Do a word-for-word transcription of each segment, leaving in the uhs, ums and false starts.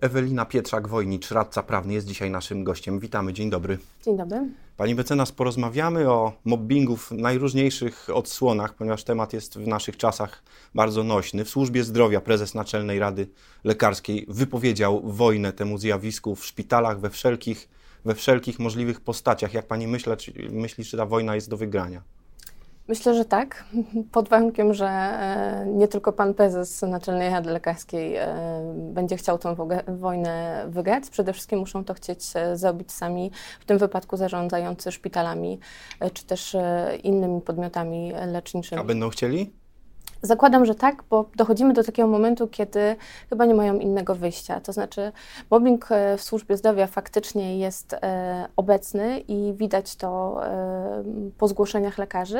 Ewelina Pietrzak-Wojnicz, radca prawny, jest dzisiaj naszym gościem. Witamy, dzień dobry. Dzień dobry. Pani mecenas, porozmawiamy o mobbingu w najróżniejszych odsłonach, ponieważ temat jest w naszych czasach bardzo nośny. W służbie zdrowia prezes Naczelnej Rady Lekarskiej wypowiedział wojnę temu zjawisku w szpitalach, we wszelkich, we wszelkich możliwych postaciach. Jak pani myśli, czy, myśli, czy ta wojna jest do wygrania? Myślę, że tak, pod warunkiem, że nie tylko pan prezes Naczelnej Rady Lekarskiej będzie chciał tę wojnę wygrać. Przede wszystkim muszą to chcieć zrobić sami, w tym wypadku zarządzający szpitalami, czy też innymi podmiotami leczniczymi. A będą chcieli? Zakładam, że tak, bo dochodzimy do takiego momentu, kiedy chyba nie mają innego wyjścia. To znaczy mobbing w służbie zdrowia faktycznie jest e, obecny i widać to e, po zgłoszeniach lekarzy.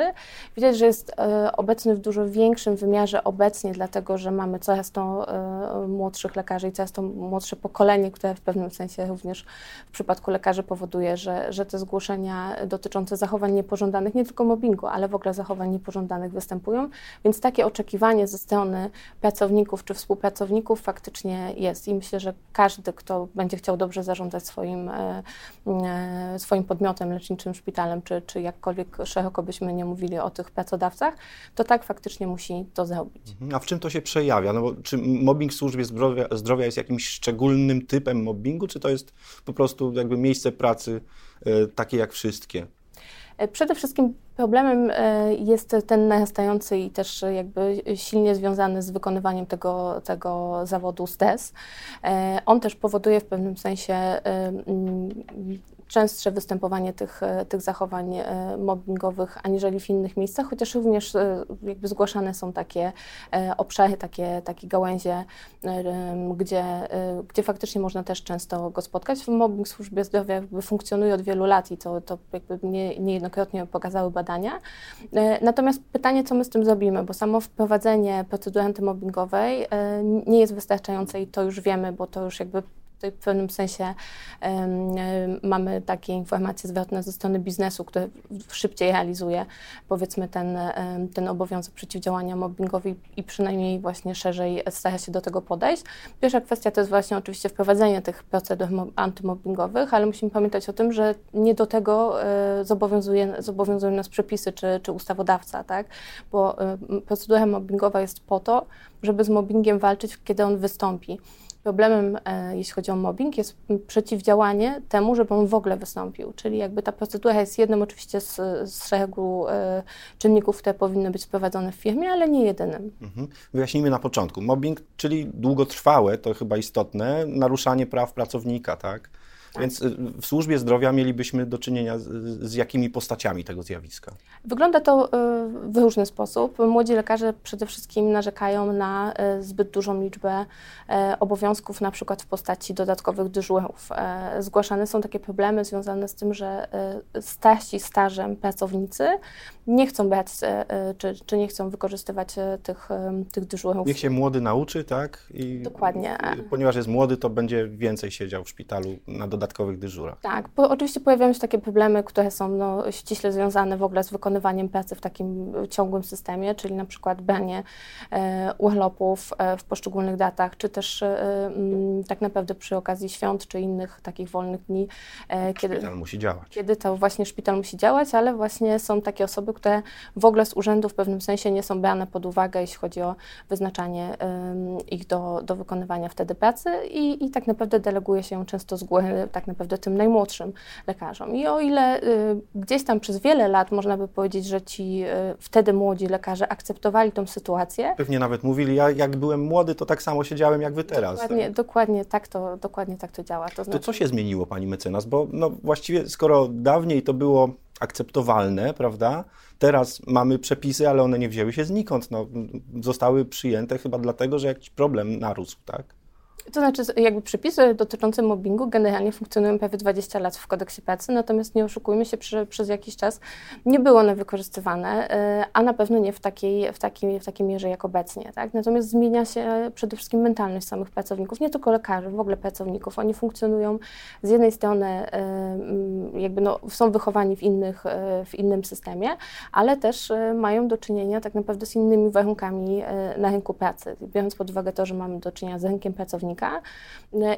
Widać, że jest e, obecny w dużo większym wymiarze obecnie, dlatego że mamy coraz to e, młodszych lekarzy i coraz to młodsze pokolenie, które w pewnym sensie również w przypadku lekarzy powoduje, że, że te zgłoszenia dotyczące zachowań niepożądanych, nie tylko mobbingu, ale w ogóle zachowań niepożądanych występują, więc takie oczekiwanie ze strony pracowników czy współpracowników faktycznie jest i myślę, że każdy, kto będzie chciał dobrze zarządzać swoim, swoim podmiotem leczniczym, szpitalem, czy, czy jakkolwiek szeroko byśmy nie mówili o tych pracodawcach, to tak faktycznie musi to zrobić. A w czym to się przejawia? No bo czy mobbing w służbie zdrowia, zdrowia jest jakimś szczególnym typem mobbingu, czy to jest po prostu jakby miejsce pracy takie jak wszystkie? Przede wszystkim problemem jest ten narastający i też jakby silnie związany z wykonywaniem tego, tego zawodu stres. On też powoduje w pewnym sensie częstsze występowanie tych, tych zachowań mobbingowych aniżeli w innych miejscach, chociaż również jakby zgłaszane są takie obszary, takie, takie gałęzie, gdzie, gdzie faktycznie można też często go spotkać. Mobbing w służbie zdrowia jakby funkcjonuje od wielu lat i to, to jakby nie, niejednokrotnie pokazały badania. Natomiast pytanie, co my z tym zrobimy, bo samo wprowadzenie procedury antymobbingowej nie jest wystarczające i to już wiemy, bo to już jakby tutaj w pewnym sensie um, mamy takie informacje zwrotne ze strony biznesu, które szybciej realizuje powiedzmy ten, um, ten obowiązek przeciwdziałania mobbingowi i przynajmniej właśnie szerzej stara się do tego podejść. Pierwsza kwestia to jest właśnie oczywiście wprowadzenie tych procedur antymobbingowych, ale musimy pamiętać o tym, że nie do tego y, zobowiązuje, zobowiązują nas przepisy czy, czy ustawodawca, tak? Bo y, procedura mobbingowa jest po to, żeby z mobbingiem walczyć, kiedy on wystąpi. Problemem, e, jeśli chodzi o mobbing, jest przeciwdziałanie temu, żeby on w ogóle wystąpił. Czyli jakby ta procedura jest jednym oczywiście z, z szeregu e, czynników, które powinny być wprowadzone w firmie, ale nie jedynym. Mhm. Wyjaśnijmy na początku. Mobbing, czyli długotrwałe, to chyba istotne, naruszanie praw pracownika, tak? Tak. Więc w służbie zdrowia mielibyśmy do czynienia z, z jakimi postaciami tego zjawiska? Wygląda to w różny sposób. Młodzi lekarze przede wszystkim narzekają na zbyt dużą liczbę obowiązków, na przykład w postaci dodatkowych dyżurów. Zgłaszane są takie problemy związane z tym, że starsi stażem pracownicy nie chcą brać, czy, czy nie chcą wykorzystywać tych, tych dyżurów. Niech się młody nauczy, tak? I dokładnie. Ponieważ jest młody, to będzie więcej siedział w szpitalu na dodatkowych dyżurach. Tak, bo oczywiście pojawiają się takie problemy, które są no, ściśle związane w ogóle z wykonywaniem pracy w takim ciągłym systemie, czyli na przykład branie e, urlopów e, w poszczególnych datach, czy też e, m, tak naprawdę przy okazji świąt, czy innych takich wolnych dni. E, kiedy, szpital musi działać. Kiedy to właśnie szpital musi działać, ale właśnie są takie osoby, które w ogóle z urzędu w pewnym sensie nie są brane pod uwagę, jeśli chodzi o wyznaczanie e, ich do, do wykonywania wtedy pracy i, i tak naprawdę deleguje się ją często z góry tak naprawdę tym najmłodszym lekarzom. I o ile y, gdzieś tam przez wiele lat można by powiedzieć, że ci y, wtedy młodzi lekarze akceptowali tą sytuację. Pewnie nawet mówili, ja jak byłem młody, to tak samo siedziałem jak wy teraz. Dokładnie tak, dokładnie, tak, to, dokładnie tak to działa. To znaczy... to co się zmieniło, pani mecenas? Bo no, właściwie skoro dawniej to było akceptowalne, prawda? Teraz mamy przepisy, ale one nie wzięły się znikąd. No, zostały przyjęte chyba dlatego, że jakiś problem narósł, tak? To znaczy jakby przepisy dotyczące mobbingu generalnie funkcjonują prawie dwadzieścia lat w kodeksie pracy, natomiast nie oszukujmy się, przy, przez jakiś czas nie było one wykorzystywane, a na pewno nie w takiej, w takiej, w takiej mierze jak obecnie. Tak? Natomiast zmienia się przede wszystkim mentalność samych pracowników, nie tylko lekarzy, w ogóle pracowników. Oni funkcjonują z jednej strony, jakby no, są wychowani w, innych, w innym systemie, ale też mają do czynienia tak naprawdę z innymi warunkami na rynku pracy. Biorąc pod uwagę to, że mamy do czynienia z rynkiem pracowników, pracownika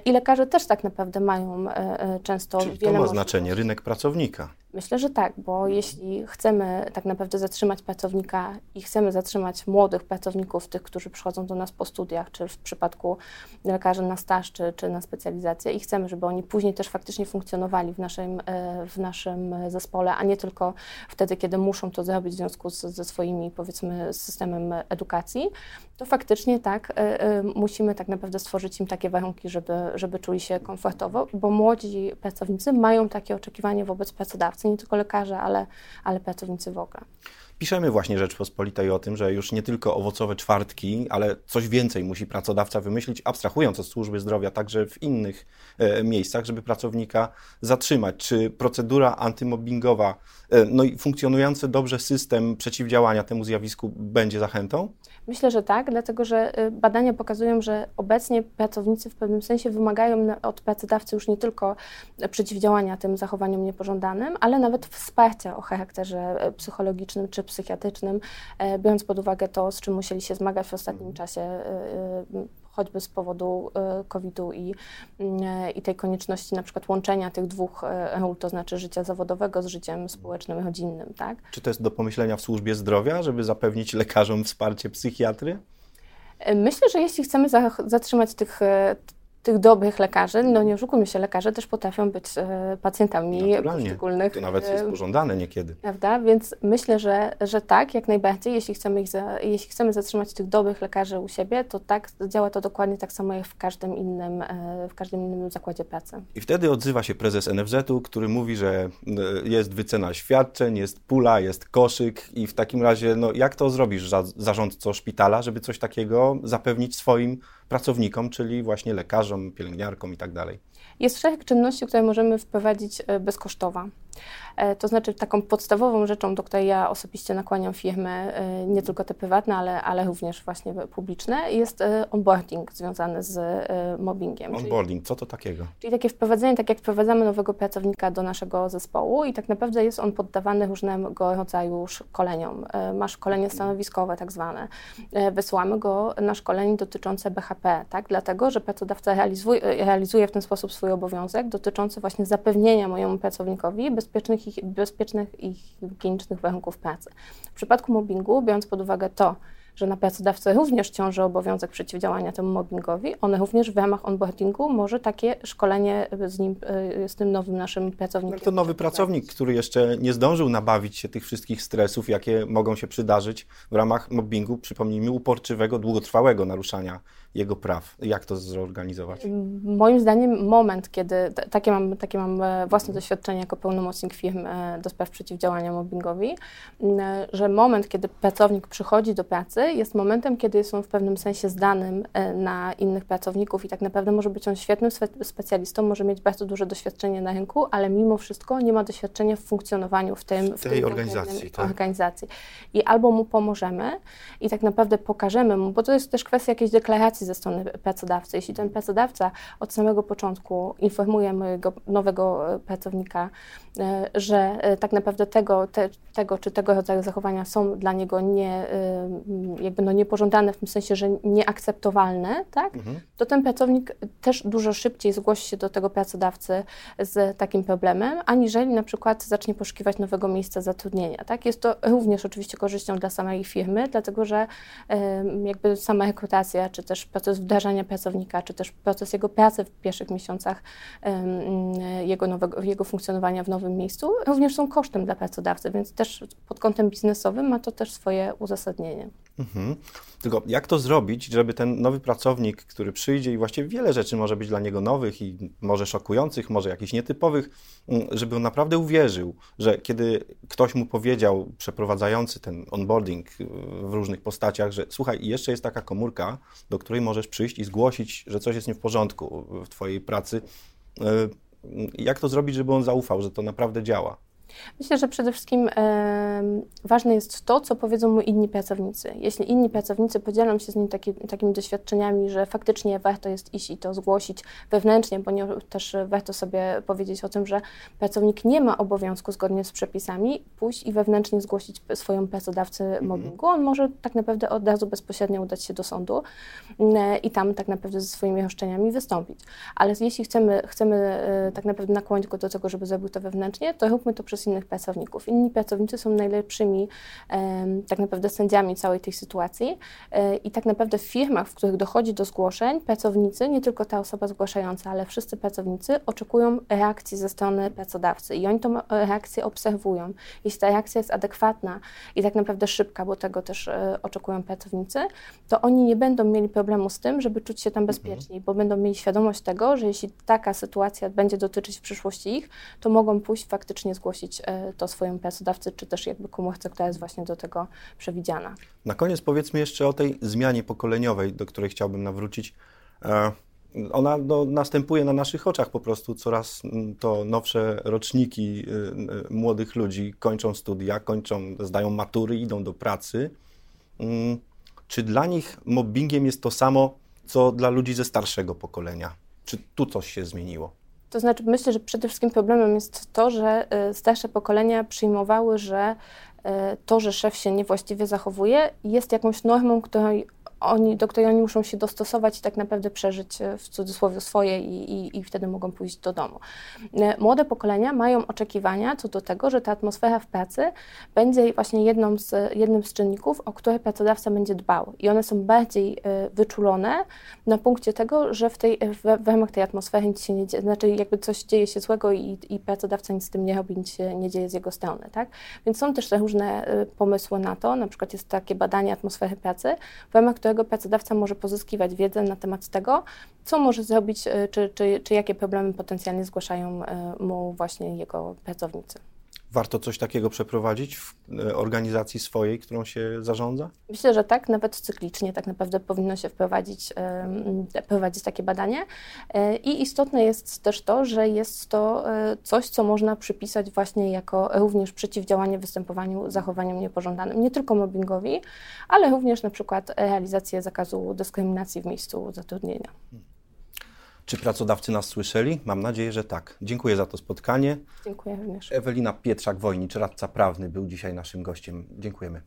i lekarze też tak naprawdę mają często wiele. Czyli to ma możliwości. Znaczenie, rynek pracownika. Myślę, że tak, bo jeśli chcemy tak naprawdę zatrzymać pracownika i chcemy zatrzymać młodych pracowników, tych, którzy przychodzą do nas po studiach, czy w przypadku lekarzy na staż, czy, czy na specjalizację i chcemy, żeby oni później też faktycznie funkcjonowali w naszym, w naszym zespole, a nie tylko wtedy, kiedy muszą to zrobić w związku z, ze swoimi, powiedzmy, systemem edukacji, to faktycznie tak, musimy tak naprawdę stworzyć im takie warunki, żeby, żeby czuli się komfortowo, bo młodzi pracownicy mają takie oczekiwanie wobec pracodawcy. Nie tylko lekarze, ale, ale pracownicy w ogóle. Piszemy właśnie Rzeczpospolitej o tym, że już nie tylko owocowe czwartki, ale coś więcej musi pracodawca wymyślić, abstrahując od służby zdrowia, także w innych e, miejscach, żeby pracownika zatrzymać. Czy procedura antymobbingowa, e, no i funkcjonujący dobrze system przeciwdziałania temu zjawisku będzie zachętą? Myślę, że tak, dlatego że badania pokazują, że obecnie pracownicy w pewnym sensie wymagają od pracodawcy już nie tylko przeciwdziałania tym zachowaniom niepożądanym, ale nawet wsparcia o charakterze psychologicznym czy psychiatrycznym, biorąc pod uwagę to, z czym musieli się zmagać w ostatnim czasie, choćby z powodu kowida i, i tej konieczności na przykład łączenia tych dwóch ról, to znaczy życia zawodowego z życiem społecznym i rodzinnym, tak? Czy to jest do pomyślenia w służbie zdrowia, żeby zapewnić lekarzom wsparcie psychiatry? Myślę, że jeśli chcemy zatrzymać tych tych dobrych lekarzy, no nie oszukujmy się, lekarze też potrafią być e, pacjentami poszczególnych. To nawet jest pożądane niekiedy. Prawda? Więc myślę, że, że tak, jak najbardziej, jeśli chcemy, ich za, jeśli chcemy zatrzymać tych dobrych lekarzy u siebie, to tak działa to dokładnie tak samo jak w każdym innym, e, w każdym innym zakładzie pracy. I wtedy odzywa się prezes en ef zetu, który mówi, że jest wycena świadczeń, jest pula, jest koszyk i w takim razie, no jak to zrobisz za, zarządco szpitala, żeby coś takiego zapewnić swoim pracownikom, czyli właśnie lekarzom, pielęgniarkom i tak dalej. Jest szereg czynności, które możemy wprowadzić bezkosztowo. To znaczy taką podstawową rzeczą, do której ja osobiście nakłaniam firmy, nie tylko te prywatne, ale, ale również właśnie publiczne, jest onboarding związany z mobbingiem. Onboarding, co to takiego? Czyli takie wprowadzenie, tak jak wprowadzamy nowego pracownika do naszego zespołu i tak naprawdę jest on poddawany różnego rodzaju szkoleniom. Ma szkolenie stanowiskowe tak zwane. Wysyłamy go na szkolenie dotyczące be ha pe, tak? Dlatego, że pracodawca realizuje, realizuje w ten sposób swój obowiązek dotyczący właśnie zapewnienia mojemu pracownikowi bezpiecznych i, bezpiecznych i higienicznych warunków pracy. W przypadku mobbingu, biorąc pod uwagę to, że na pracodawcę również ciąży obowiązek przeciwdziałania temu mobbingowi, on również w ramach onboardingu może takie szkolenie z nim, z tym nowym naszym pracownikiem. No to nowy pracownik, który jeszcze nie zdążył nabawić się tych wszystkich stresów, jakie mogą się przydarzyć w ramach mobbingu, przypomnijmy, uporczywego, długotrwałego naruszania jego praw. Jak to zorganizować? Moim zdaniem moment, kiedy, t- takie, mam, takie mam własne doświadczenie jako pełnomocnik firm do spraw przeciwdziałania mobbingowi, że moment, kiedy pracownik przychodzi do pracy, jest momentem, kiedy jest on w pewnym sensie zdanym na innych pracowników i tak naprawdę może być on świetnym specjalistą, może mieć bardzo duże doświadczenie na rynku, ale mimo wszystko nie ma doświadczenia w funkcjonowaniu w, tym, w tej w tym organizacji, tak? organizacji. I albo mu pomożemy i tak naprawdę pokażemy mu, bo to jest też kwestia jakiejś deklaracji ze strony pracodawcy. Jeśli ten pracodawca od samego początku informuje mojego nowego pracownika, że tak naprawdę tego, te, tego czy tego rodzaju zachowania są dla niego nie jakby no niepożądane w tym sensie, że nieakceptowalne, tak? Mhm. To ten pracownik też dużo szybciej zgłosi się do tego pracodawcy z takim problemem, aniżeli na przykład zacznie poszukiwać nowego miejsca zatrudnienia, tak? Jest to również oczywiście korzyścią dla samej firmy, dlatego że jakby sama rekrutacja, czy też proces wdrażania pracownika, czy też proces jego pracy w pierwszych miesiącach jego, nowego, jego funkcjonowania w nowym miejscu również są kosztem dla pracodawcy, więc też pod kątem biznesowym ma to też swoje uzasadnienie. Mhm. Tylko jak to zrobić, żeby ten nowy pracownik, który przyjdzie i właściwie wiele rzeczy może być dla niego nowych i może szokujących, może jakichś nietypowych, żeby on naprawdę uwierzył, że kiedy ktoś mu powiedział, przeprowadzający ten onboarding w różnych postaciach, że słuchaj, jeszcze jest taka komórka, do której możesz przyjść i zgłosić, że coś jest nie w porządku w twojej pracy. Jak to zrobić, żeby on zaufał, że to naprawdę działa? Myślę, że przede wszystkim e, ważne jest to, co powiedzą mu inni pracownicy. Jeśli inni pracownicy podzielą się z nim taki, takimi doświadczeniami, że faktycznie warto jest iść i to zgłosić wewnętrznie, bo nie, też warto sobie powiedzieć o tym, że pracownik nie ma obowiązku zgodnie z przepisami pójść i wewnętrznie zgłosić swoją pracodawcę mhm. mobbingu. On może tak naprawdę od razu bezpośrednio udać się do sądu e, i tam tak naprawdę ze swoimi roszczeniami wystąpić. Ale jeśli chcemy, chcemy e, tak naprawdę nakłonić go do tego, żeby zrobił to wewnętrznie, to róbmy to przez innych pracowników. Inni pracownicy są najlepszymi e, tak naprawdę sędziami całej tej sytuacji e, i tak naprawdę w firmach, w których dochodzi do zgłoszeń, pracownicy, nie tylko ta osoba zgłaszająca, ale wszyscy pracownicy oczekują reakcji ze strony pracodawcy i oni tą reakcję obserwują. Jeśli ta reakcja jest adekwatna i tak naprawdę szybka, bo tego też e, oczekują pracownicy, to oni nie będą mieli problemu z tym, żeby czuć się tam bezpieczniej, mhm. bo będą mieli świadomość tego, że jeśli taka sytuacja będzie dotyczyć w przyszłości ich, to mogą pójść faktycznie zgłosić to swojemu pracodawcy, czy też jakby komórce, która jest właśnie do tego przewidziana. Na koniec powiedzmy jeszcze o tej zmianie pokoleniowej, do której chciałbym nawrócić. Ona no, następuje na naszych oczach po prostu. Coraz to nowsze roczniki młodych ludzi kończą studia, kończą, zdają matury, idą do pracy. Czy dla nich mobbingiem jest to samo, co dla ludzi ze starszego pokolenia? Czy tu coś się zmieniło? To znaczy, myślę, że przede wszystkim problemem jest to, że starsze pokolenia przyjmowały, że to, że szef się niewłaściwie zachowuje, jest jakąś normą, której oni, do której oni muszą się dostosować i tak naprawdę przeżyć w cudzysłowie swoje i, i, i wtedy mogą pójść do domu. Młode pokolenia mają oczekiwania co do tego, że ta atmosfera w pracy będzie właśnie jedną z, jednym z czynników, o które pracodawca będzie dbał. I one są bardziej y, wyczulone na punkcie tego, że w, tej, w, w ramach tej atmosfery nic się nie dzieje, znaczy jakby coś dzieje się złego i, i pracodawca nic z tym nie robi, nic się nie dzieje z jego strony, tak? Więc są też różne y, pomysły na to, na przykład jest takie badanie atmosfery pracy, w ramach którego pracodawca może pozyskiwać wiedzę na temat tego, co może zrobić, czy, czy, czy jakie problemy potencjalnie zgłaszają mu właśnie jego pracownicy. Warto coś takiego przeprowadzić w organizacji swojej, którą się zarządza? Myślę, że tak, nawet cyklicznie tak naprawdę powinno się wprowadzić, prowadzić takie badanie. I istotne jest też to, że jest to coś, co można przypisać właśnie jako również przeciwdziałanie występowaniu, zachowaniom niepożądanym, nie tylko mobbingowi, ale również na przykład realizację zakazu dyskryminacji w miejscu zatrudnienia. Czy pracodawcy nas słyszeli? Mam nadzieję, że tak. Dziękuję za to spotkanie. Dziękuję również. Ewelina Pietrzak-Wojnicz, radca prawny, był dzisiaj naszym gościem. Dziękujemy.